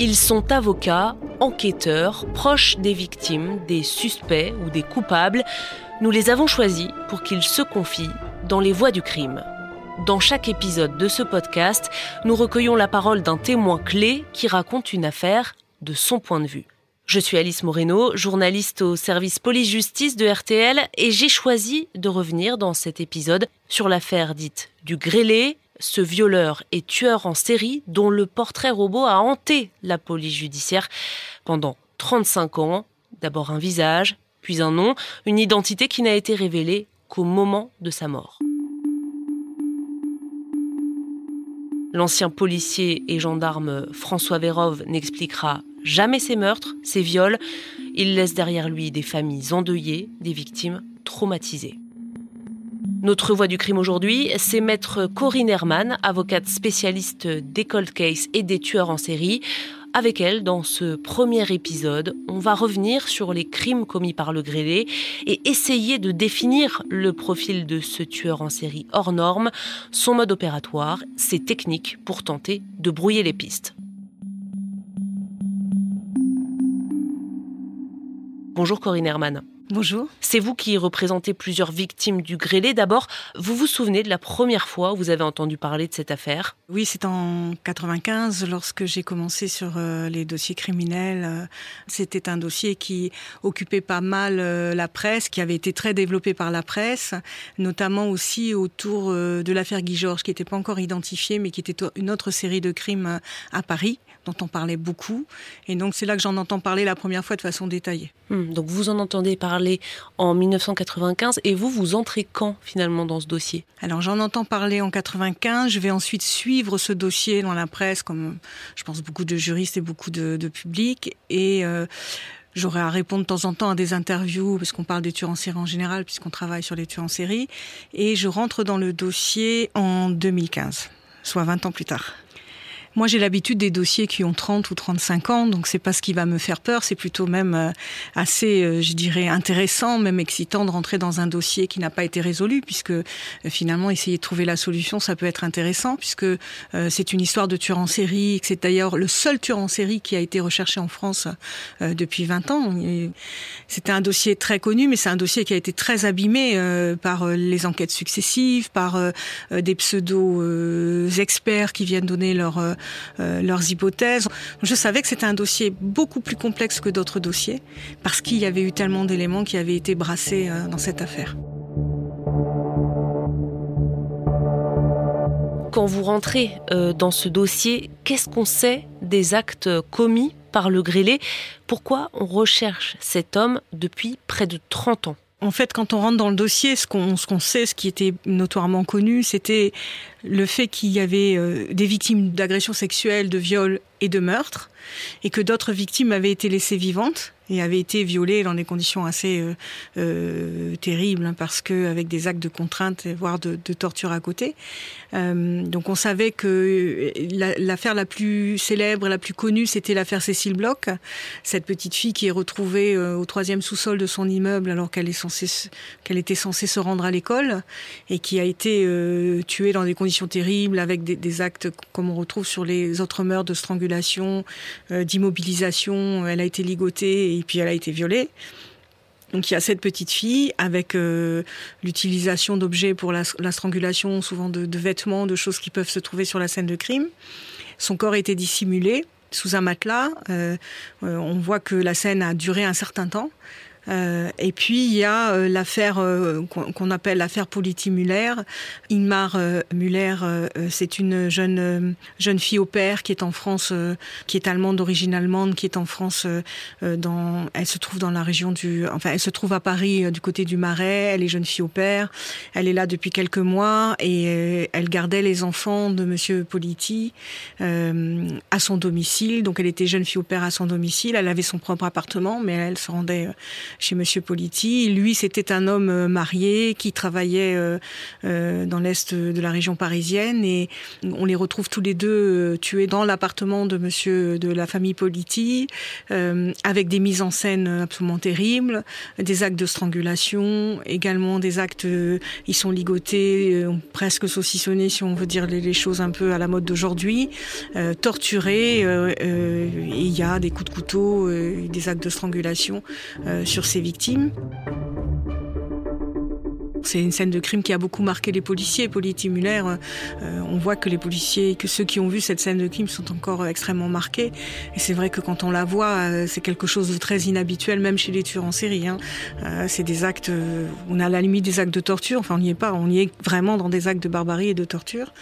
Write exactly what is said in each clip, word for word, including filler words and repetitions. Ils sont avocats, enquêteurs, proches des victimes, des suspects ou des coupables. Nous les avons choisis pour qu'ils se confient dans les voies du crime. Dans chaque épisode de ce podcast, nous recueillons la parole d'un témoin clé qui raconte une affaire de son point de vue. Je suis Alice Moreno, journaliste au service police-justice de R T L, et j'ai choisi de revenir dans cet épisode sur l'affaire dite du Grêlé, ce violeur et tueur en série dont le portrait robot a hanté la police judiciaire pendant trente-cinq ans. D'abord un visage, puis un nom, une identité qui n'a été révélée qu'au moment de sa mort. L'ancien policier et gendarme François Vérove n'expliquera jamais ses meurtres, ses viols. Il laisse derrière lui des familles endeuillées, des victimes traumatisées. Notre voix du crime aujourd'hui, c'est maître Corinne Herrmann, avocate spécialiste des cold cases et des tueurs en série. Avec elle, dans ce premier épisode, on va revenir sur les crimes commis par le Grêlé et essayer de définir le profil de ce tueur en série hors norme, son mode opératoire, ses techniques pour tenter de brouiller les pistes. Bonjour Corinne Herrmann. Bonjour. C'est vous qui représentez plusieurs victimes du Grêlé. D'abord, vous vous souvenez de la première fois où vous avez entendu parler de cette affaire ? Oui, c'est en quatre-vingt-quinze, lorsque j'ai commencé sur euh, les dossiers criminels. C'était un dossier qui occupait pas mal euh, la presse, qui avait été très développé par la presse, notamment aussi autour euh, de l'affaire Guy Georges, qui n'était pas encore identifiée, mais qui était une autre série de crimes à Paris, dont on parlait beaucoup. Et donc, c'est là que j'en entends parler la première fois de façon détaillée. Mmh, donc, vous en entendez parler en dix-neuf cent quatre-vingt-quinze. Et vous, vous entrez quand, finalement, dans ce dossier ? Alors, j'en entends parler en quatre-vingt-quinze. Je vais ensuite suivre ce dossier dans la presse, comme, je pense, beaucoup de juristes et beaucoup de, de public. Et... Euh, J'aurai à répondre de temps en temps à des interviews, parce qu'on parle des tueurs en série en général, puisqu'on travaille sur les tueurs en série. Et je rentre dans le dossier en deux mille quinze, soit vingt ans plus tard. Moi, j'ai l'habitude des dossiers qui ont trente ou trente-cinq ans, donc c'est pas ce qui va me faire peur, c'est plutôt même assez, je dirais, intéressant, même excitant de rentrer dans un dossier qui n'a pas été résolu, puisque finalement, essayer de trouver la solution, ça peut être intéressant, puisque c'est une histoire de tueur en série, et que c'est d'ailleurs le seul tueur en série qui a été recherché en France depuis vingt ans. C'était un dossier très connu, mais c'est un dossier qui a été très abîmé par les enquêtes successives, par des pseudo-experts qui viennent donner leur... Euh, leurs hypothèses. Je savais que c'était un dossier beaucoup plus complexe que d'autres dossiers parce qu'il y avait eu tellement d'éléments qui avaient été brassés euh, dans cette affaire. Quand vous rentrez euh, dans ce dossier, qu'est-ce qu'on sait des actes commis par le Grêlé ? Pourquoi on recherche cet homme depuis près de trente ans ? En fait, quand on rentre dans le dossier, ce qu'on, ce qu'on sait, ce qui était notoirement connu, c'était le fait qu'il y avait euh, des victimes d'agressions sexuelles, de viols et de meurtres, et que d'autres victimes avaient été laissées vivantes et avaient été violées dans des conditions assez euh, euh, terribles, hein, parce que avec des actes de contrainte, voire de, de torture à côté. Euh, donc on savait que la, l'affaire la plus célèbre, la plus connue, c'était l'affaire Cécile Bloch, cette petite fille qui est retrouvée euh, au troisième sous-sol de son immeuble alors qu'elle est censée, qu'elle était censée se rendre à l'école, et qui a été euh, tuée dans des conditions terribles, avec des, des actes comme on retrouve sur les autres meurtres de strangulation, euh, d'immobilisation. Elle a été ligotée et Et puis elle a été violée. Donc il y a cette petite fille avec euh, l'utilisation d'objets pour la, la strangulation, souvent de, de vêtements, de choses qui peuvent se trouver sur la scène de crime. Son corps était dissimulé sous un matelas. Euh, euh, on voit que la scène a duré un certain temps. Euh, et puis il y a euh, l'affaire euh, qu'on, qu'on appelle l'affaire Politi Müller. Ingmar euh, Müller, euh, c'est une jeune euh, jeune fille au pair qui est en France, euh, qui est allemande d'origine allemande, qui est en France. Euh, dans, elle se trouve dans la région du, enfin elle se trouve à Paris euh, du côté du Marais. Elle est jeune fille au pair. Elle est là depuis quelques mois et euh, elle gardait les enfants de Monsieur Politi euh, à son domicile. Donc elle était jeune fille au pair à son domicile. Elle avait son propre appartement, mais elle se rendait euh, chez Monsieur Politi. Lui, c'était un homme marié qui travaillait euh, euh, dans l'est de la région parisienne, et on les retrouve tous les deux tués dans l'appartement de Monsieur de la famille Politi, euh, avec des mises en scène absolument terribles, des actes de strangulation, également des actes. Euh, ils sont ligotés, euh, presque saucissonnés, si on veut dire les, les choses un peu à la mode d'aujourd'hui, euh, torturés. Euh, euh, et il y a des coups de couteau, euh, des actes de strangulation euh, sur ces victimes. C'est une scène de crime qui a beaucoup marqué les policiers. Politi Müller, euh, on voit que les policiers, que ceux qui ont vu cette scène de crime sont encore extrêmement marqués. Et c'est vrai que quand on la voit, euh, c'est quelque chose de très inhabituel, même chez les tueurs en série, hein. Euh, c'est des actes, euh, on a à la limite des actes de torture, enfin on n'y est pas, on y est vraiment dans des actes de barbarie et de torture.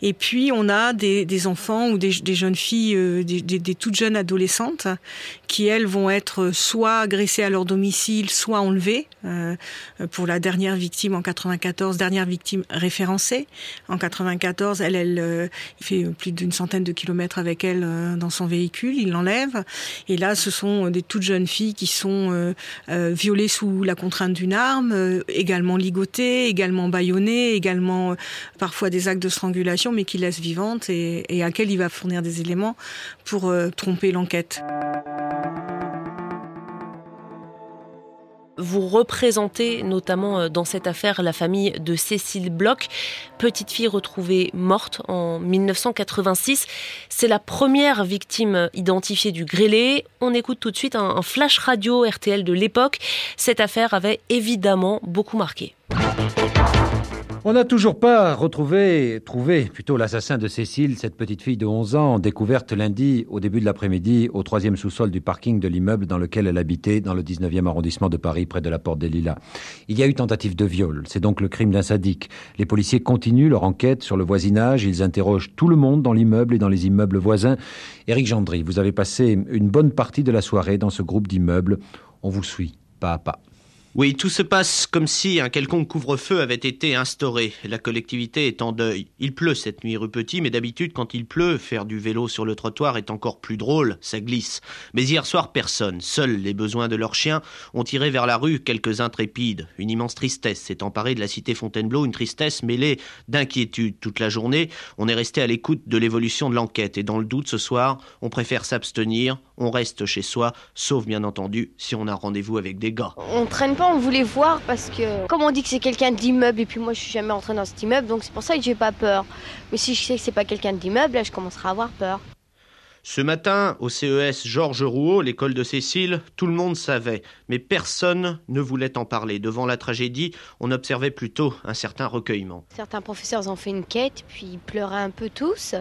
Et puis, on a des, des enfants ou des, des jeunes filles, euh, des, des, des toutes jeunes adolescentes qui, elles, vont être soit agressées à leur domicile, soit enlevées. Euh, pour la dernière victime en quatre-vingt-quatorze, dernière victime référencée. En quatre-vingt-quatorze, elle, elle euh, il fait plus d'une centaine de kilomètres avec elle euh, dans son véhicule. Il l'enlève. Et là, ce sont des toutes jeunes filles qui sont euh, euh, violées sous la contrainte d'une arme, euh, également ligotées, également bâillonnées, également euh, parfois des actes de strangulation, mais qui laisse vivante et, et à laquelle il va fournir des éléments pour euh, tromper l'enquête. Vous représentez notamment dans cette affaire la famille de Cécile Bloch, petite fille retrouvée morte en dix-neuf cent quatre-vingt-six. C'est la première victime identifiée du grêlé. On écoute tout de suite un, un flash radio R T L de l'époque. Cette affaire avait évidemment beaucoup marqué. On n'a toujours pas retrouvé, trouvé plutôt l'assassin de Cécile, cette petite fille de onze ans, découverte lundi au début de l'après-midi au troisième sous-sol du parking de l'immeuble dans lequel elle habitait, dans le dix-neuvième arrondissement de Paris, près de la Porte des Lilas. Il y a eu tentative de viol, c'est donc le crime d'un sadique. Les policiers continuent leur enquête sur le voisinage, ils interrogent tout le monde dans l'immeuble et dans les immeubles voisins. Éric Gendry, vous avez passé une bonne partie de la soirée dans ce groupe d'immeubles. On vous suit, pas à pas. Oui, tout se passe comme si un quelconque couvre-feu avait été instauré. La collectivité est en deuil. Il pleut cette nuit rue Petit, mais d'habitude, quand il pleut, faire du vélo sur le trottoir est encore plus drôle, ça glisse. Mais hier soir, personne. Seuls les besoins de leurs chiens ont tiré vers la rue quelques intrépides. Une immense tristesse s'est emparée de la cité Fontainebleau, une tristesse mêlée d'inquiétude. Toute la journée, on est resté à l'écoute de l'évolution de l'enquête. Et dans le doute, ce soir, on préfère s'abstenir, on reste chez soi, sauf bien entendu si on a rendez-vous avec des gars. On traîne on voulait voir parce que comme on dit que c'est quelqu'un d'immeuble et puis moi je suis jamais entrée dans cet immeuble, donc c'est pour ça que j'ai pas peur. Mais si je sais que c'est pas quelqu'un d'immeuble, là je commencerai à avoir peur. Ce matin, au C E S Georges Rouault, l'école de Cécile, tout le monde savait, mais personne ne voulait en parler. Devant la tragédie, on observait plutôt un certain recueillement. Certains professeurs ont fait une quête, puis ils pleuraient un peu tous.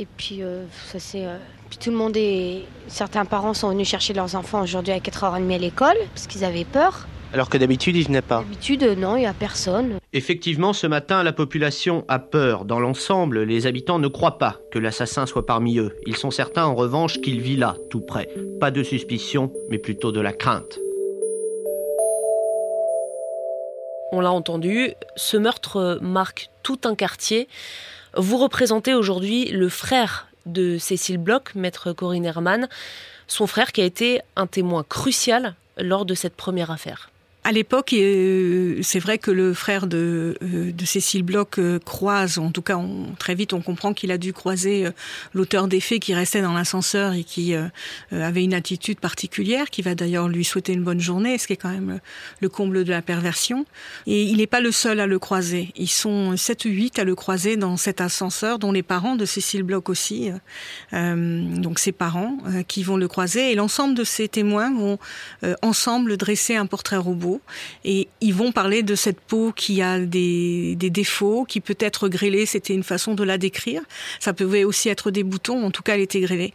Et puis, euh, ça, c'est, euh, puis tout le monde et certains parents sont venus chercher leurs enfants aujourd'hui à quatre heures trente à l'école parce qu'ils avaient peur. Alors que d'habitude, ils venaient pas. D'habitude, non, il n'y a personne. Effectivement, ce matin, la population a peur. Dans l'ensemble, les habitants ne croient pas que l'assassin soit parmi eux. Ils sont certains, en revanche, qu'il vit là, tout près. Pas de suspicion, mais plutôt de la crainte. On l'a entendu, ce meurtre marque tout un quartier. Vous représentez aujourd'hui le frère de Cécile Bloch, maître Corinne Herrmann, son frère qui a été un témoin crucial lors de cette première affaire. À l'époque, c'est vrai que le frère de, de Cécile Bloch croise, en tout cas on, très vite on comprend qu'il a dû croiser l'auteur des faits qui restait dans l'ascenseur et qui avait une attitude particulière, qui va d'ailleurs lui souhaiter une bonne journée, ce qui est quand même le comble de la perversion. Et il n'est pas le seul à le croiser, ils sont sept ou huit à le croiser dans cet ascenseur, dont les parents de Cécile Bloch aussi, euh, donc ses parents euh, qui vont le croiser. Et l'ensemble de ces témoins vont euh, ensemble dresser un portrait robot. Et ils vont parler de cette peau qui a des, des défauts, qui peut être grêlée, c'était une façon de la décrire. Ça pouvait aussi être des boutons, en tout cas elle était grêlée.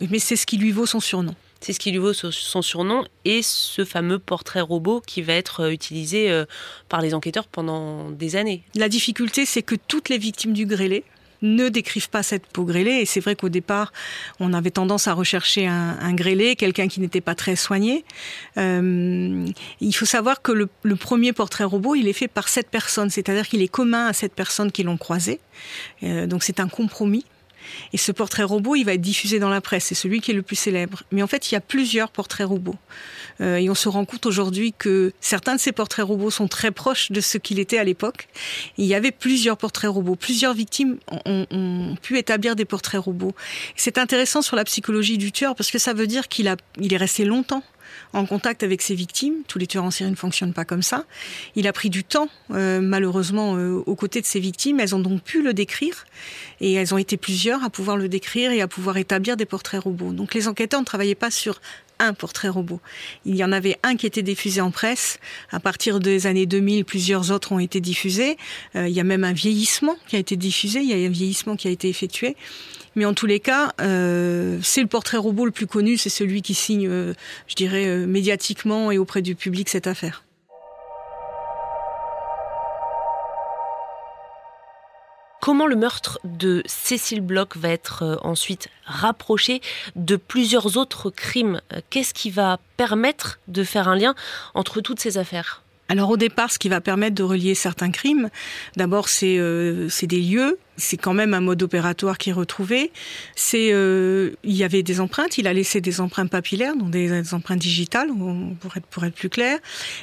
Mais c'est ce qui lui vaut son surnom. C'est ce qui lui vaut son surnom et ce fameux portrait robot qui va être utilisé par les enquêteurs pendant des années. La difficulté, c'est que toutes les victimes du grêlé ne décrivent pas cette peau grêlée. Et c'est vrai qu'au départ, on avait tendance à rechercher un, un grêlé, quelqu'un qui n'était pas très soigné. Euh, il faut savoir que le, le premier portrait robot, il est fait par sept personnes. C'est-à-dire qu'il est commun à sept personnes qui l'ont croisé. Euh, donc c'est un compromis. Et ce portrait robot, il va être diffusé dans la presse. C'est celui qui est le plus célèbre. Mais en fait, il y a plusieurs portraits robots. Euh, et on se rend compte aujourd'hui que certains de ces portraits robots sont très proches de ce qu'il était à l'époque. Il y avait plusieurs portraits robots. Plusieurs victimes ont, ont pu établir des portraits robots. Et c'est intéressant sur la psychologie du tueur parce que ça veut dire qu'il a, il est resté longtemps en contact avec ses victimes. Tous les tueurs en série ne fonctionnent pas comme ça. Il a pris du temps, euh, malheureusement, euh, aux côtés de ses victimes. Elles ont donc pu le décrire, et elles ont été plusieurs à pouvoir le décrire et à pouvoir établir des portraits robots. Donc les enquêteurs ne travaillaient pas sur un portrait robot. Il y en avait un qui était diffusé en presse. À partir des années deux mille, plusieurs autres ont été diffusés. Euh, il y a même un vieillissement qui a été diffusé, il y a un vieillissement qui a été effectué. Mais en tous les cas, euh, c'est le portrait robot le plus connu, c'est celui qui signe, euh, je dirais, euh, médiatiquement et auprès du public cette affaire. Comment le meurtre de Cécile Bloch va être ensuite rapproché de plusieurs autres crimes ? Qu'est-ce qui va permettre de faire un lien entre toutes ces affaires ? Alors au départ, ce qui va permettre de relier certains crimes, d'abord c'est, euh, c'est des lieux, c'est quand même un mode opératoire qui est retrouvé. C'est, euh, il y avait des empreintes, il a laissé des empreintes papillaires, donc des, des empreintes digitales, pour être, pour être plus clair.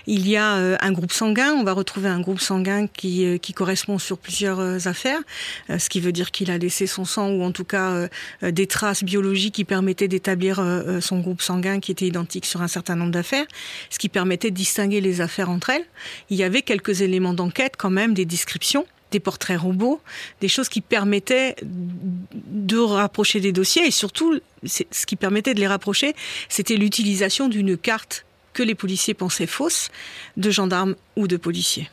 Il y a euh, un groupe sanguin, on va retrouver un groupe sanguin qui, euh, qui correspond sur plusieurs affaires, euh, ce qui veut dire qu'il a laissé son sang, ou en tout cas euh, des traces biologiques qui permettaient d'établir euh, son groupe sanguin qui était identique sur un certain nombre d'affaires, ce qui permettait de distinguer les affaires entre elles. Il y avait quelques éléments d'enquête quand même, des descriptions, des portraits robots, des choses qui permettaient de rapprocher des dossiers, et surtout, ce qui permettait de les rapprocher, c'était l'utilisation d'une carte que les policiers pensaient fausse, de gendarmes ou de policiers.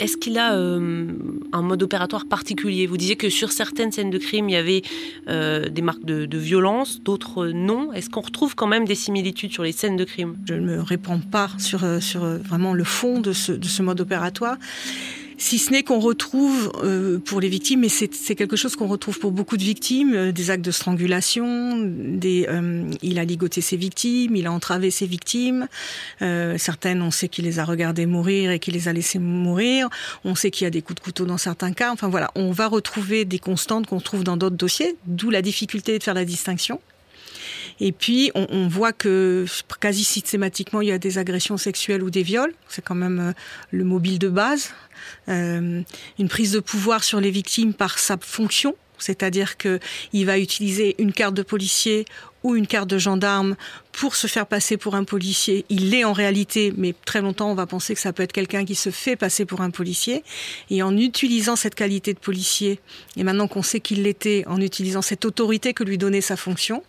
Est-ce qu'il a euh, un mode opératoire particulier ? Vous disiez que sur certaines scènes de crime, il y avait euh, des marques de, de violence, d'autres non. Est-ce qu'on retrouve quand même des similitudes sur les scènes de crime ? Je ne me répands pas sur, sur vraiment le fond de ce, de ce mode opératoire. Si ce n'est qu'on retrouve euh, pour les victimes, et c'est, c'est quelque chose qu'on retrouve pour beaucoup de victimes, euh, des actes de strangulation, des, euh, il a ligoté ses victimes, il a entravé ses victimes. Euh, certaines, on sait qu'il les a regardées mourir et qu'il les a laissées mourir. On sait qu'il y a des coups de couteau dans certains cas. Enfin voilà, on va retrouver des constantes qu'on trouve dans d'autres dossiers, d'où la difficulté de faire la distinction. Et puis, on, on voit que quasi systématiquement, il y a des agressions sexuelles ou des viols. C'est quand même le mobile de base. Euh, une prise de pouvoir sur les victimes par sa fonction. C'est-à-dire qu'il va utiliser une carte de policier ou une carte de gendarme pour se faire passer pour un policier. Il l'est en réalité, mais très longtemps, on va penser que ça peut être quelqu'un qui se fait passer pour un policier. Et en utilisant cette qualité de policier, et maintenant qu'on sait qu'il l'était, en utilisant cette autorité que lui donnait sa fonction,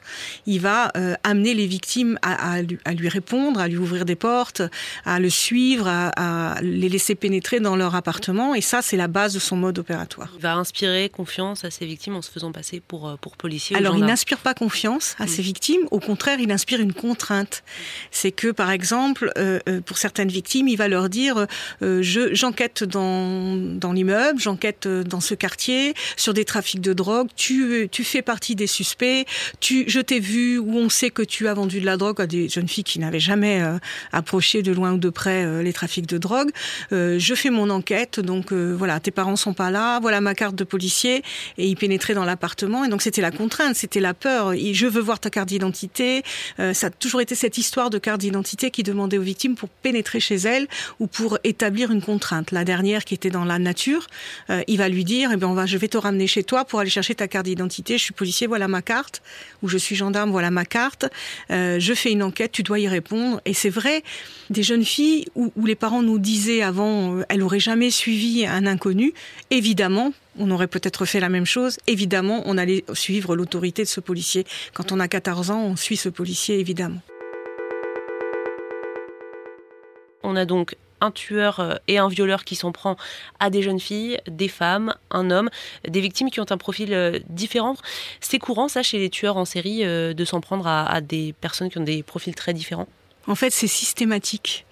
il va euh, amener les victimes à, à, à lui répondre, à lui ouvrir des portes, à le suivre, à, à les laisser pénétrer dans leur appartement. Et ça, c'est la base de son mode opératoire. Il va inspirer confiance à ses victimes en se faisant passer pour, pour policier. Alors, il n'inspire pas confiance à mmh. ses victimes, au contraire, il inspire une contrainte. C'est que, par exemple, euh, pour certaines victimes, il va leur dire euh, je, j'enquête dans, dans l'immeuble, j'enquête dans ce quartier, sur des trafics de drogue, tu, tu fais partie des suspects, tu, je t'ai vu, ou on sait que tu as vendu de la drogue à des jeunes filles qui n'avaient jamais euh, approché de loin ou de près euh, les trafics de drogue. Euh, je fais mon enquête, donc euh, voilà, tes parents sont pas là, voilà ma carte de policier, et il pénétrait dans l'appartement, et donc c'était la contrainte, c'était la peur, et je veux voir ta carte d'identité, euh, ça a toujours été cette histoire de carte d'identité qui demandait aux victimes pour pénétrer chez elles ou pour établir une contrainte. La dernière qui était dans la nature, euh, il va lui dire eh ben on va, je vais te ramener chez toi pour aller chercher ta carte d'identité, je suis policier, voilà ma carte, ou je suis gendarme, voilà ma carte, euh, je fais une enquête, tu dois y répondre. Et c'est vrai, des jeunes filles où, où les parents nous disaient avant, euh, elles n'auraient jamais suivi un inconnu, évidemment, on aurait peut-être fait la même chose. Évidemment, on allait suivre l'autorité de ce policier. Quand on a quatorze ans, on suit ce policier, évidemment. On a donc un tueur et un violeur qui s'en prend à des jeunes filles, des femmes, un homme, des victimes qui ont un profil différent. C'est courant, ça, chez les tueurs en série, de s'en prendre à, à des personnes qui ont des profils très différents ? En fait, c'est systématique.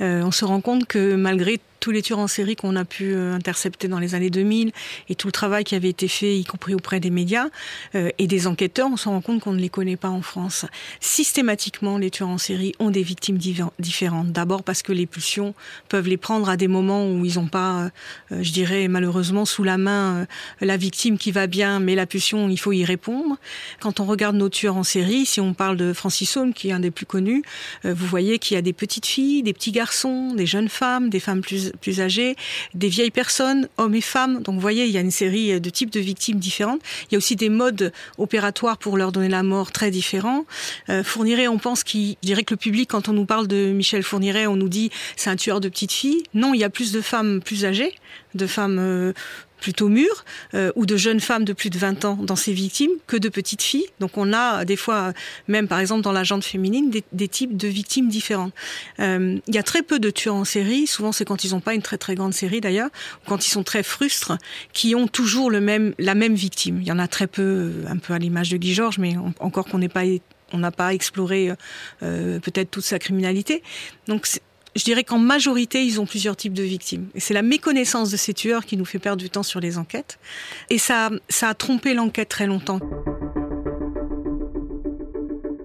Euh, on se rend compte que malgré tous les tueurs en série qu'on a pu intercepter dans les années deux mille et tout le travail qui avait été fait, y compris auprès des médias euh, et des enquêteurs, on se rend compte qu'on ne les connaît pas en France. Systématiquement, les tueurs en série ont des victimes div- différentes. D'abord parce que les pulsions peuvent les prendre à des moments où ils n'ont pas, euh, je dirais malheureusement, sous la main euh, la victime qui va bien, mais la pulsion, il faut y répondre. Quand on regarde nos tueurs en série, si on parle de Francis Heaulme, qui est un des plus connus, euh, vous voyez qu'il y a des petites filles, des petits garçons, des jeunes femmes, des femmes plus, plus âgées, des vieilles personnes, hommes et femmes. Donc vous voyez, il y a une série de types de victimes différentes. Il y a aussi des modes opératoires pour leur donner la mort très différents. Euh, Fourniret, on pense qu'il, je dirais que le public, quand on nous parle de Michel Fourniret, on nous dit c'est un tueur de petites filles. Non, il y a plus de femmes plus âgées, de femmes euh, plutôt mûres, euh, ou de jeunes femmes de plus de vingt ans dans ces victimes, que de petites filles. Donc on a des fois, même par exemple dans la gente féminine, des, des types de victimes différentes. Euh, il y a très peu de tueurs en série, souvent c'est quand ils n'ont pas une très très grande série d'ailleurs, ou quand ils sont très frustres, qui ont toujours le même, la même victime. Il y en a très peu, un peu à l'image de Guy Georges, mais on, encore qu'on n'ait pas, on n'a pas exploré euh, peut-être toute sa criminalité. Donc c'est, je dirais qu'en majorité, ils ont plusieurs types de victimes. Et c'est la méconnaissance de ces tueurs qui nous fait perdre du temps sur les enquêtes. Et ça, ça a trompé l'enquête très longtemps.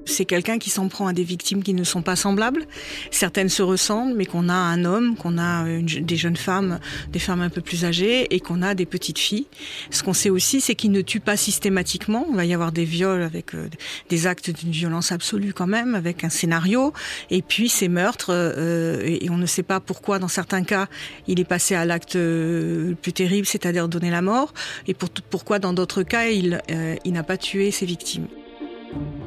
C'est quelqu'un qui s'en prend à des victimes qui ne sont pas semblables. Certaines se ressemblent, mais qu'on a un homme, qu'on a une, des jeunes femmes, des femmes un peu plus âgées, et qu'on a des petites filles. Ce qu'on sait aussi, c'est qu'ils ne tuent pas systématiquement. Il va y avoir des viols avec euh, des actes d'une violence absolue quand même, avec un scénario. Et puis ces meurtres, euh, et on ne sait pas pourquoi, dans certains cas, il est passé à l'acte euh, le plus terrible, c'est-à-dire donner la mort. Et pour, pourquoi, dans d'autres cas, il, euh, il n'a pas tué ses victimes.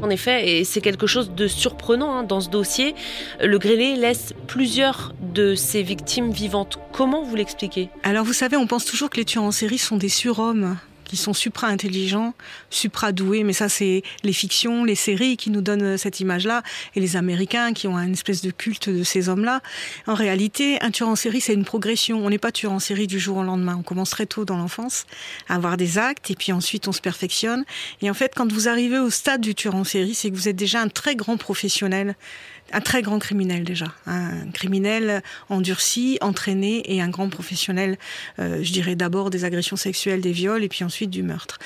En effet, et c'est quelque chose de surprenant hein, dans ce dossier, le Grêlé laisse plusieurs de ses victimes vivantes. Comment vous l'expliquez ? Alors vous savez, on pense toujours que les tueurs en série sont des surhommes, qui sont supra-intelligents, supra-doués, mais ça c'est les fictions, les séries qui nous donnent cette image-là, et les Américains qui ont une espèce de culte de ces hommes-là. En réalité, un tueur en série, c'est une progression. On n'est pas tueur en série du jour au lendemain. On commence très tôt dans l'enfance à avoir des actes, et puis ensuite on se perfectionne. Et en fait, quand vous arrivez au stade du tueur en série, c'est que vous êtes déjà un très grand professionnel, un très grand criminel déjà, un criminel endurci, entraîné et un grand professionnel, euh, je dirais d'abord des agressions sexuelles, des viols et puis ensuite du meurtre.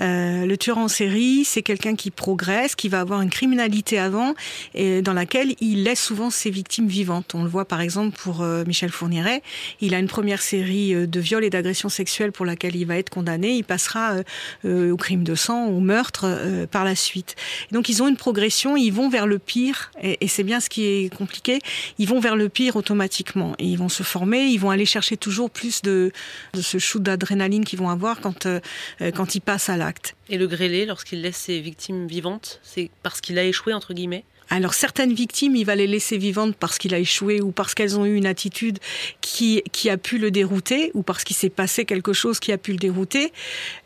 Euh, le tueur en série, c'est quelqu'un qui progresse, qui va avoir une criminalité avant et dans laquelle il laisse souvent ses victimes vivantes. On le voit par exemple pour euh, Michel Fourniret, il a une première série de viols et d'agressions sexuelles pour laquelle il va être condamné, il passera euh, euh, au crime de sang, au meurtre euh, par la suite. Et donc ils ont une progression, ils vont vers le pire et, et c'est bien ce qui est compliqué, ils vont vers le pire automatiquement et ils vont se former, ils vont aller chercher toujours plus de, de ce shoot d'adrénaline qu'ils vont avoir quand, euh, quand ils passent à l'acte. Et le Grêlé, lorsqu'il laisse ses victimes vivantes, c'est parce qu'il a échoué entre guillemets ? Alors certaines victimes, il va les laisser vivantes parce qu'il a échoué ou parce qu'elles ont eu une attitude qui, qui a pu le dérouter ou parce qu'il s'est passé quelque chose qui a pu le dérouter.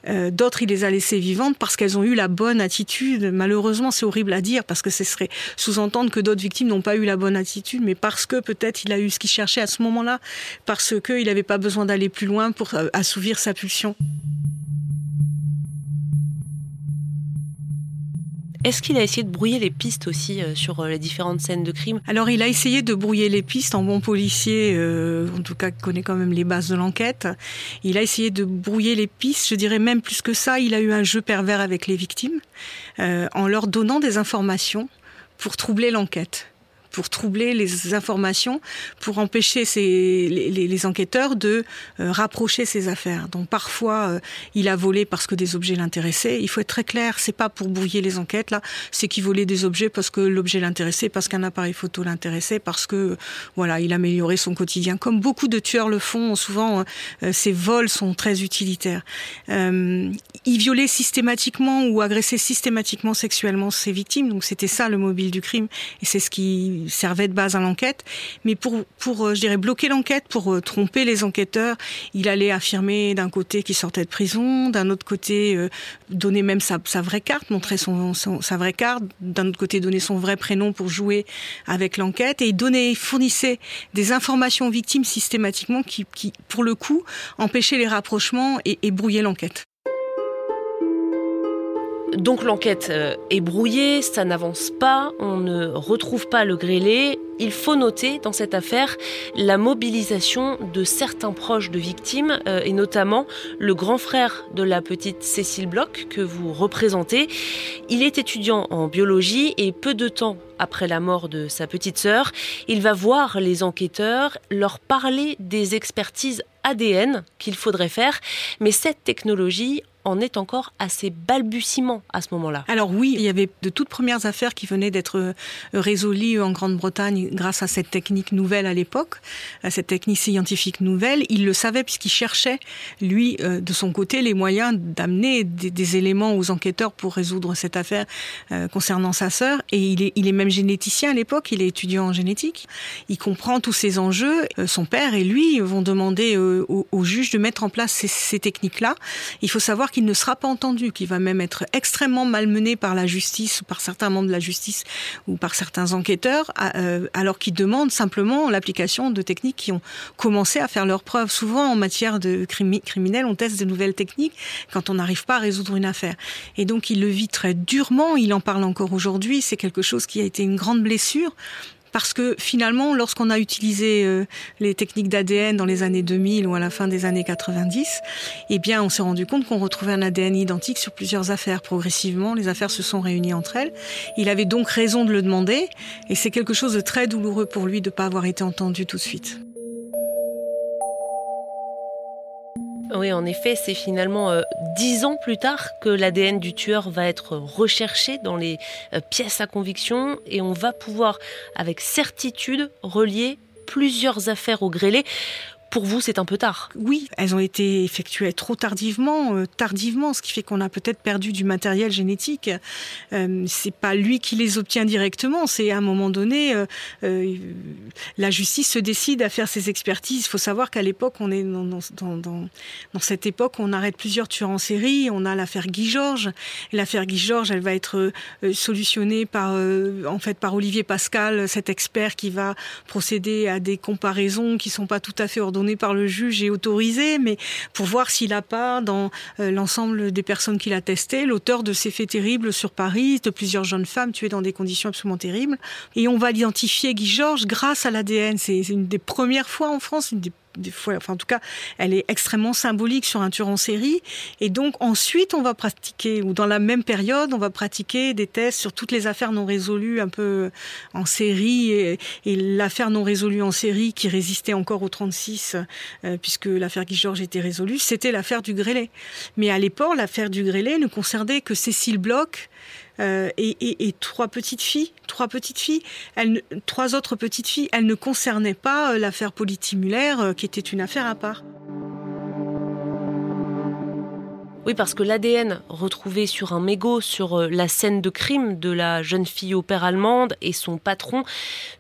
Euh, d'autres, il les a laissées vivantes parce qu'elles ont eu la bonne attitude. Malheureusement, c'est horrible à dire parce que ce serait sous-entendre que d'autres victimes n'ont pas eu la bonne attitude, mais parce que peut-être il a eu ce qu'il cherchait à ce moment-là, parce qu'il n'avait pas besoin d'aller plus loin pour assouvir sa pulsion. Est-ce qu'il a essayé de brouiller les pistes aussi euh, sur les différentes scènes de crime ? Alors, il a essayé de brouiller les pistes en bon policier, euh, en tout cas, qui connaît quand même les bases de l'enquête. Il a essayé de brouiller les pistes, je dirais même plus que ça, il a eu un jeu pervers avec les victimes, euh, en leur donnant des informations pour troubler l'enquête. Pour troubler les informations, pour empêcher ces, les, les, les enquêteurs de euh, rapprocher ces affaires. Donc parfois, euh, il a volé parce que des objets l'intéressaient. Il faut être très clair, c'est pas pour brouiller les enquêtes là, c'est qu'il volait des objets parce que l'objet l'intéressait, parce qu'un appareil photo l'intéressait, parce que voilà, il améliorait son quotidien. Comme beaucoup de tueurs le font, souvent euh, ces vols sont très utilitaires. Euh, il violait systématiquement ou agressait systématiquement sexuellement ses victimes. Donc c'était ça le mobile du crime et c'est ce qui servait de base à l'enquête, mais pour, pour je dirais, bloquer l'enquête, pour tromper les enquêteurs, il allait affirmer d'un côté qu'il sortait de prison, d'un autre côté euh, donner même sa, sa vraie carte, montrer son, son, sa vraie carte, d'un autre côté donner son vrai prénom pour jouer avec l'enquête, et il donnait, fournissait des informations aux victimes systématiquement qui, qui pour le coup, empêchaient les rapprochements et, et brouillaient l'enquête. Donc l'enquête est brouillée, ça n'avance pas, on ne retrouve pas le grêlé. Il faut noter dans cette affaire la mobilisation de certains proches de victimes et notamment le grand frère de la petite Cécile Bloch que vous représentez. Il est étudiant en biologie et peu de temps après la mort de sa petite sœur, il va voir les enquêteurs, leur parler des expertises A D N qu'il faudrait faire, mais cette technologie en est encore à ses balbutiements à ce moment-là. Alors oui, il y avait de toutes premières affaires qui venaient d'être résolues en Grande-Bretagne grâce à cette technique nouvelle à l'époque, à cette technique scientifique nouvelle. Il le savait puisqu'il cherchait, lui, euh, de son côté, les moyens d'amener des, des éléments aux enquêteurs pour résoudre cette affaire euh, concernant sa sœur. Et il est, il est même généticien à l'époque, il est étudiant en génétique. Il comprend tous ces enjeux. Euh, son père et lui vont demander euh, au, au juge de mettre en place ces, ces techniques-là. Il faut savoir qu'il ne sera pas entendu, qu'il va même être extrêmement malmené par la justice ou par certains membres de la justice ou par certains enquêteurs, alors qu'il demande simplement l'application de techniques qui ont commencé à faire leurs preuves. Souvent, en matière de crime criminel, on teste de nouvelles techniques quand on n'arrive pas à résoudre une affaire. Et donc, il le vit très durement. Il en parle encore aujourd'hui. C'est quelque chose qui a été une grande blessure. Parce que finalement, lorsqu'on a utilisé euh, les techniques d'A D N dans les années deux mille ou à la fin des années quatre-vingt-dix, eh bien, on s'est rendu compte qu'on retrouvait un A D N identique sur plusieurs affaires. Progressivement, les affaires se sont réunies entre elles. Il avait donc raison de le demander, et c'est quelque chose de très douloureux pour lui de ne pas avoir été entendu tout de suite. Oui, en effet, c'est finalement euh, dix ans plus tard que l'A D N du tueur va être recherché dans les euh, pièces à conviction et on va pouvoir, avec certitude, relier plusieurs affaires au grêlé. Pour vous, c'est un peu tard. Oui, elles ont été effectuées trop tardivement, euh, tardivement, ce qui fait qu'on a peut-être perdu du matériel génétique. Euh, c'est pas lui qui les obtient directement, c'est à un moment donné, euh, euh, la justice se décide à faire ses expertises. Il faut savoir qu'à l'époque, on est dans, dans, dans, dans cette époque, on arrête plusieurs tueurs en série. On a l'affaire Guy Georges. L'affaire Guy Georges, elle va être euh, solutionnée par, euh, en fait, par Olivier Pascal, cet expert qui va procéder à des comparaisons qui sont pas tout à fait ordonnées par le juge et autorisé, mais pour voir s'il n'a pas, dans euh, l'ensemble des personnes qu'il a testées, l'auteur de ces faits terribles sur Paris, de plusieurs jeunes femmes tuées dans des conditions absolument terribles. Et on va l'identifier, Guy Georges, grâce à l'A D N. C'est, c'est une des premières fois en France, une des Des fois, enfin, en tout cas, elle est extrêmement symbolique sur un tueur en série. Et donc, ensuite, on va pratiquer, ou dans la même période, on va pratiquer des tests sur toutes les affaires non résolues un peu en série. Et, et l'affaire non résolue en série qui résistait encore au trente-six, euh, puisque l'affaire Guy Georges était résolue, c'était l'affaire du Grêlé. Mais à l'époque, l'affaire du Grêlé ne concernait que Cécile Bloch, Euh, et, et, et trois petites filles, trois petites filles, elles, trois autres petites filles, elles ne concernaient pas l'affaire Politi-Müller, euh, qui était une affaire à part. Oui, parce que l'A D N retrouvé sur un mégot sur la scène de crime de la jeune fille au père allemande et son patron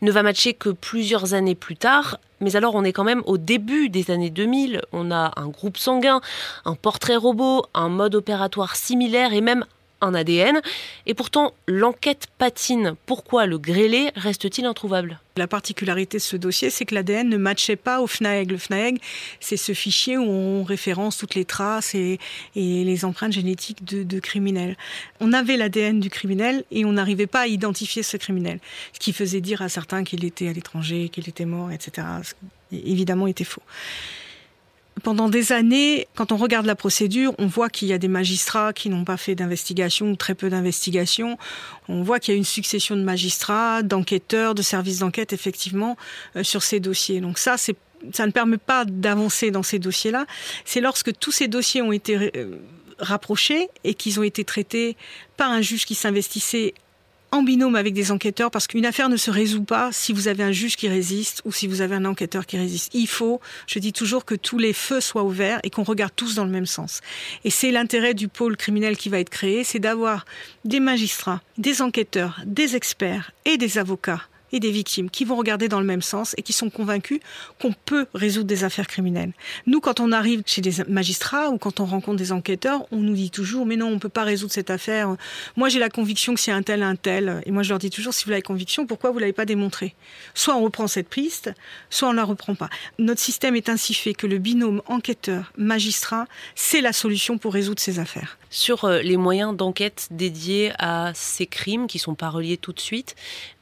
ne va matcher que plusieurs années plus tard. Mais alors, on est quand même au début des années deux mille. On a un groupe sanguin, un portrait robot, un mode opératoire similaire et même un A D N. Et pourtant, l'enquête patine. Pourquoi le grêlé reste-t-il introuvable ? La particularité de ce dossier, c'est que l'A D N ne matchait pas au FNAEG. Le FNAEG, c'est ce fichier où on référence toutes les traces et, et les empreintes génétiques de, de criminels. On avait l'A D N du criminel et on n'arrivait pas à identifier ce criminel. Ce qui faisait dire à certains qu'il était à l'étranger, qu'il était mort, et cetera. Ce qui, évidemment, était faux. Pendant des années, quand on regarde la procédure, on voit qu'il y a des magistrats qui n'ont pas fait d'investigation ou très peu d'investigation. On voit qu'il y a une succession de magistrats, d'enquêteurs, de services d'enquête, effectivement, euh, sur ces dossiers. Donc ça, c'est, ça ne permet pas d'avancer dans ces dossiers-là. C'est lorsque tous ces dossiers ont été euh, rapprochés et qu'ils ont été traités par un juge qui s'investissait en binôme avec des enquêteurs, parce qu'une affaire ne se résout pas si vous avez un juge qui résiste ou si vous avez un enquêteur qui résiste. Il faut, je dis toujours, que tous les feux soient ouverts et qu'on regarde tous dans le même sens. Et c'est l'intérêt du pôle criminel qui va être créé, c'est d'avoir des magistrats, des enquêteurs, des experts et des avocats et des victimes qui vont regarder dans le même sens et qui sont convaincus qu'on peut résoudre des affaires criminelles. Nous, quand on arrive chez des magistrats ou quand on rencontre des enquêteurs, on nous dit toujours « mais non, on ne peut pas résoudre cette affaire. Moi, j'ai la conviction que c'est un tel, un tel. » Et moi, je leur dis toujours « si vous l'avez conviction, pourquoi vous ne l'avez pas démontré ?» Soit on reprend cette piste, soit on ne la reprend pas. Notre système est ainsi fait que le binôme enquêteur-magistrat, c'est la solution pour résoudre ces affaires. Sur les moyens d'enquête dédiés à ces crimes qui ne sont pas reliés tout de suite,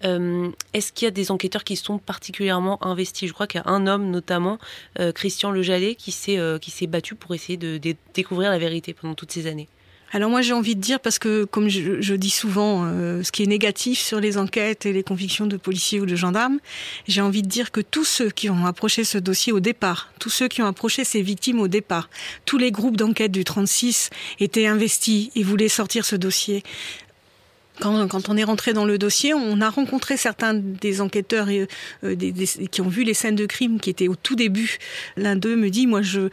euh, est-ce qu'il y a des enquêteurs qui sont particulièrement investis ? Je crois qu'il y a un homme notamment, euh, Christian Le Jallet, qui s'est, euh, qui s'est battu pour essayer de, de découvrir la vérité pendant toutes ces années. Alors moi j'ai envie de dire, parce que comme je, je dis souvent, euh, ce qui est négatif sur les enquêtes et les convictions de policiers ou de gendarmes, j'ai envie de dire que tous ceux qui ont approché ce dossier au départ, tous ceux qui ont approché ces victimes au départ, tous les groupes d'enquête du trente-six étaient investis et voulaient sortir ce dossier. Quand, quand on est rentré dans le dossier, on a rencontré certains des enquêteurs et, euh, des, des, qui ont vu les scènes de crime qui étaient au tout début. L'un d'eux me dit, moi, je,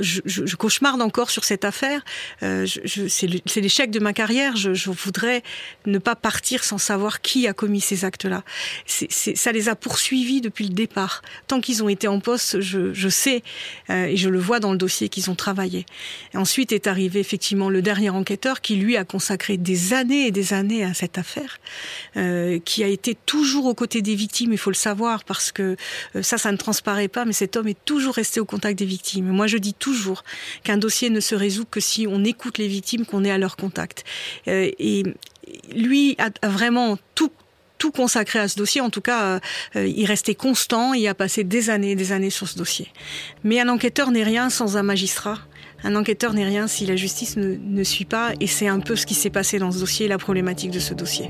je, je cauchemarde encore sur cette affaire. Euh, je, je, c'est, le, c'est l'échec de ma carrière. Je, je voudrais ne pas partir sans savoir qui a commis ces actes-là. C'est, c'est, ça les a poursuivis depuis le départ. Tant qu'ils ont été en poste, je, je sais euh, et je le vois dans le dossier qu'ils ont travaillé. Et ensuite est arrivé effectivement le dernier enquêteur qui, lui, a consacré des années et des années à cette affaire, euh, qui a été toujours aux côtés des victimes, il faut le savoir, parce que euh, ça, ça ne transparaît pas, mais cet homme est toujours resté au contact des victimes. Moi, je dis toujours qu'un dossier ne se résout que si on écoute les victimes, qu'on est à leur contact. Euh, et lui a vraiment tout tout consacré à ce dossier, en tout cas, euh, il restait constant, il a passé des années et des années sur ce dossier. Mais un enquêteur n'est rien sans un magistrat. Un enquêteur n'est rien si la justice ne, ne suit pas, et c'est un peu ce qui s'est passé dans ce dossier, la problématique de ce dossier.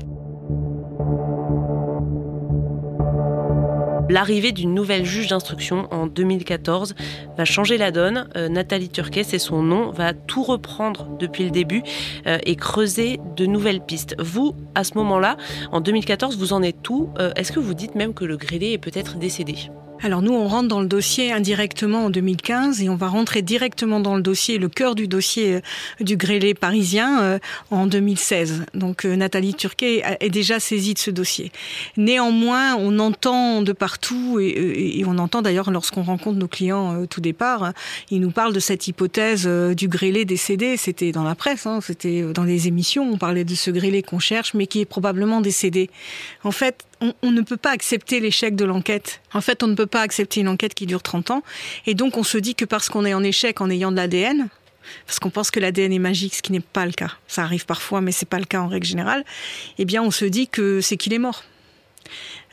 L'arrivée d'une nouvelle juge d'instruction en deux mille quatorze va changer la donne. Euh, Nathalie Turquet, c'est son nom, va tout reprendre depuis le début euh, et creuser de nouvelles pistes. Vous, à ce moment-là, en deux mille quatorze, vous en êtes où ? euh, Est-ce que vous dites même que le Grêlé est peut-être décédé ? Alors nous, on rentre dans le dossier indirectement en deux mille quinze et on va rentrer directement dans le dossier, le cœur du dossier du Grêlé parisien euh, en deux mille seize. Donc euh, Nathalie Turquet est déjà saisie de ce dossier. Néanmoins, on entend de partout et, et, et on entend d'ailleurs lorsqu'on rencontre nos clients euh, au tout départ, hein, ils nous parlent de cette hypothèse euh, du Grêlé décédé. C'était dans la presse, hein, c'était dans les émissions, on parlait de ce Grêlé qu'on cherche mais qui est probablement décédé. En fait, on, on ne peut pas accepter l'échec de l'enquête. En fait, on ne peut pas accepter une enquête qui dure trente ans. Et donc, on se dit que parce qu'on est en échec en ayant de l'A D N, parce qu'on pense que l'A D N est magique, ce qui n'est pas le cas. Ça arrive parfois, mais c'est pas le cas en règle générale. Eh bien, on se dit que c'est qu'il est mort.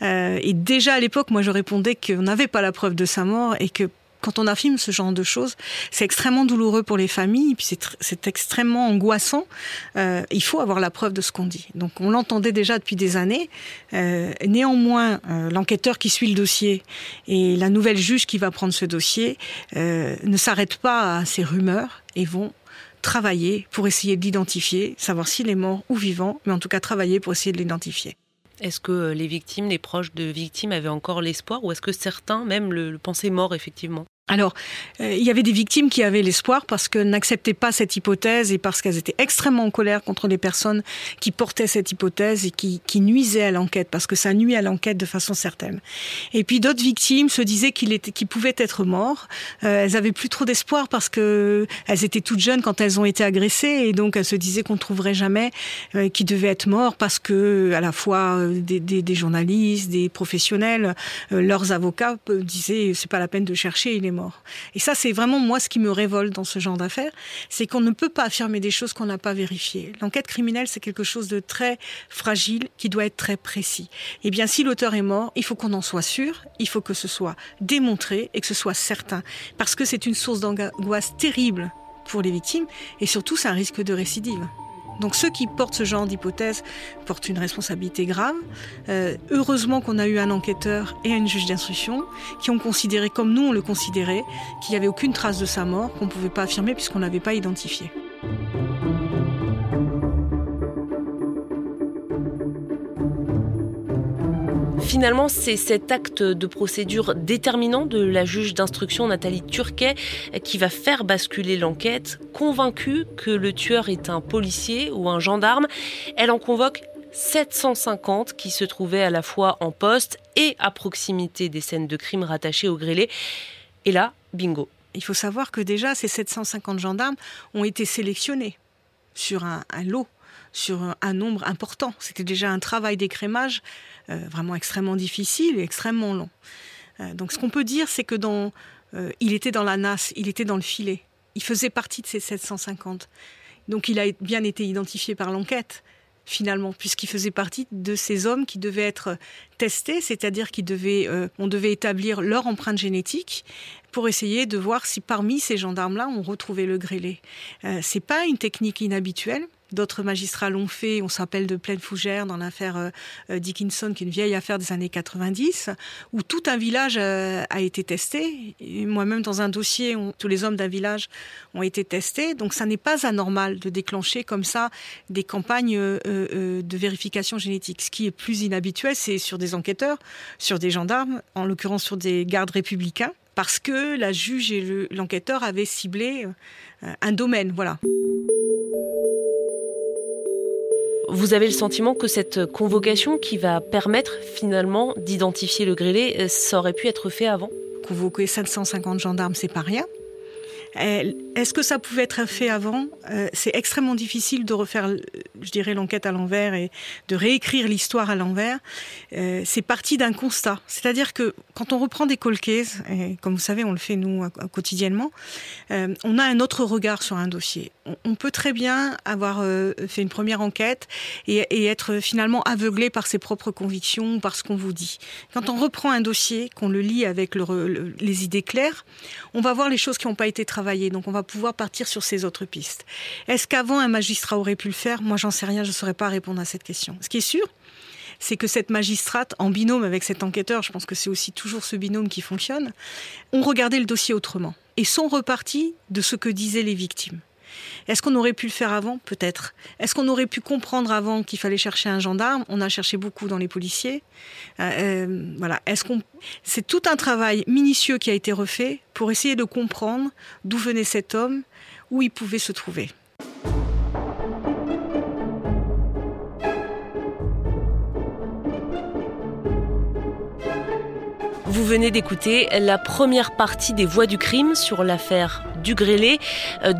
Euh, et déjà à l'époque, moi, je répondais qu'on n'avait pas la preuve de sa mort et que quand on affirme ce genre de choses, c'est extrêmement douloureux pour les familles, puis c'est, tr- c'est extrêmement angoissant. Euh, il faut avoir la preuve de ce qu'on dit. Donc on l'entendait déjà depuis des années. Euh, néanmoins, euh, l'enquêteur qui suit le dossier et la nouvelle juge qui va prendre ce dossier euh, ne s'arrête pas à ces rumeurs et vont travailler pour essayer de l'identifier, savoir s'il est mort ou vivant, mais en tout cas travailler pour essayer de l'identifier. Est-ce que les victimes, les proches de victimes avaient encore l'espoir ou est-ce que certains même le, le pensaient mort effectivement ? Alors, euh, il y avait des victimes qui avaient l'espoir parce qu'elles n'acceptaient pas cette hypothèse et parce qu'elles étaient extrêmement en colère contre les personnes qui portaient cette hypothèse et qui, qui nuisaient à l'enquête, parce que ça nuit à l'enquête de façon certaine. Et puis d'autres victimes se disaient qu'il était, qu'il pouvait être mort. Euh, elles avaient plus trop d'espoir parce que elles étaient toutes jeunes quand elles ont été agressées et donc elles se disaient qu'on ne trouverait jamais euh, qu'il devait être mort parce que à la fois euh, des, des, des journalistes, des professionnels, euh, leurs avocats euh, disaient c'est pas la peine de chercher, il est mort. Et ça, c'est vraiment moi ce qui me révolte dans ce genre d'affaires, c'est qu'on ne peut pas affirmer des choses qu'on n'a pas vérifiées. L'enquête criminelle, c'est quelque chose de très fragile qui doit être très précis. Eh bien, si l'auteur est mort, il faut qu'on en soit sûr, il faut que ce soit démontré et que ce soit certain, parce que c'est une source d'angoisse terrible pour les victimes et surtout, c'est un risque de récidive. Donc ceux qui portent ce genre d'hypothèse portent une responsabilité grave. Euh, heureusement qu'on a eu un enquêteur et une juge d'instruction qui ont considéré, comme nous on le considérait, qu'il n'y avait aucune trace de sa mort, qu'on ne pouvait pas affirmer puisqu'on ne l'avait pas identifié. Finalement, c'est cet acte de procédure déterminant de la juge d'instruction Nathalie Turquet qui va faire basculer l'enquête. Convaincue que le tueur est un policier ou un gendarme, elle en convoque sept cent cinquante qui se trouvaient à la fois en poste et à proximité des scènes de crime rattachées au Grêlé. Et là, bingo. Il faut savoir que déjà, ces sept cent cinquante gendarmes ont été sélectionnés sur un, un lot, sur un, un nombre important. C'était déjà un travail d'écrémage euh, vraiment extrêmement difficile et extrêmement long. Euh, donc ce qu'on peut dire, c'est que dans, euh, il était dans la nasse, il était dans le filet. Il faisait partie de ces sept cent cinquante. Donc il a bien été identifié par l'enquête, finalement, puisqu'il faisait partie de ces hommes qui devaient être testés, c'est-à-dire qu'on devait, euh, on devait établir leur empreinte génétique pour essayer de voir si parmi ces gendarmes-là, on retrouvait le grêlé. Euh, c'est pas une technique inhabituelle. D'autres magistrats l'ont fait, on s'appelle de Pleine-Fougère dans l'affaire euh, Dickinson, qui est une vieille affaire des années quatre-vingt-dix, où tout un village euh, a été testé. Et moi-même, dans un dossier, on, tous les hommes d'un village ont été testés. Donc ça n'est pas anormal de déclencher comme ça des campagnes euh, euh, de vérification génétique. Ce qui est plus inhabituel, c'est sur des enquêteurs, sur des gendarmes, en l'occurrence sur des gardes républicains, parce que la juge et le, l'enquêteur avaient ciblé euh, un domaine, voilà. Vous avez le sentiment que cette convocation qui va permettre finalement d'identifier le grêlé, ça aurait pu être fait avant ? Convoquer sept cent cinquante gendarmes, c'est pas rien. Est-ce que ça pouvait être fait avant ? C'est extrêmement difficile de refaire, je dirais, l'enquête à l'envers et de réécrire l'histoire à l'envers. C'est parti d'un constat. C'est-à-dire que quand on reprend des cold cases, et comme vous savez, on le fait nous quotidiennement, on a un autre regard sur un dossier. On peut très bien avoir fait une première enquête et, et être finalement aveuglé par ses propres convictions, par ce qu'on vous dit. Quand on reprend un dossier, qu'on le lit avec le, le, les idées claires, on va voir les choses qui n'ont pas été travaillées. Donc on va pouvoir partir sur ces autres pistes. Est-ce qu'avant un magistrat aurait pu le faire ? Moi, j'en sais rien, je ne saurais pas répondre à cette question. Ce qui est sûr, c'est que cette magistrate, en binôme avec cet enquêteur, je pense que c'est aussi toujours ce binôme qui fonctionne, ont regardé le dossier autrement et sont repartis de ce que disaient les victimes. Est-ce qu'on aurait pu le faire avant ? Peut-être. Est-ce qu'on aurait pu comprendre avant qu'il fallait chercher un gendarme ? On a cherché beaucoup dans les policiers. Euh, euh, voilà. Est-ce qu'on... C'est tout un travail minutieux qui a été refait pour essayer de comprendre d'où venait cet homme, où il pouvait se trouver. Vous venez d'écouter la première partie des Voix du crime sur l'affaire du Grêlé.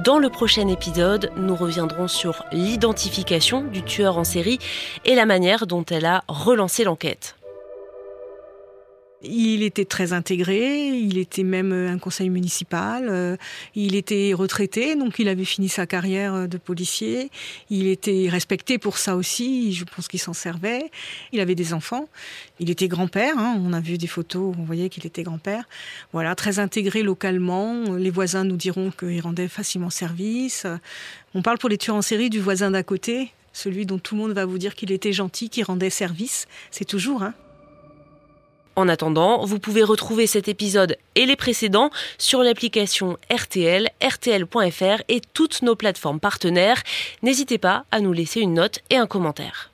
Dans le prochain épisode, nous reviendrons sur l'identification du tueur en série et la manière dont elle a relancé l'enquête. Il était très intégré, il était même un conseil municipal, euh, il était retraité, donc il avait fini sa carrière de policier, il était respecté pour ça aussi, je pense qu'il s'en servait, il avait des enfants, il était grand-père, hein, on a vu des photos, on voyait qu'il était grand-père, voilà, très intégré localement, les voisins nous diront qu'il rendait facilement service, on parle pour les tueurs en série du voisin d'à côté, celui dont tout le monde va vous dire qu'il était gentil, qu'il rendait service, c'est toujours, hein. En attendant, vous pouvez retrouver cet épisode et les précédents sur l'application R T L, R T L point F R et toutes nos plateformes partenaires. N'hésitez pas à nous laisser une note et un commentaire.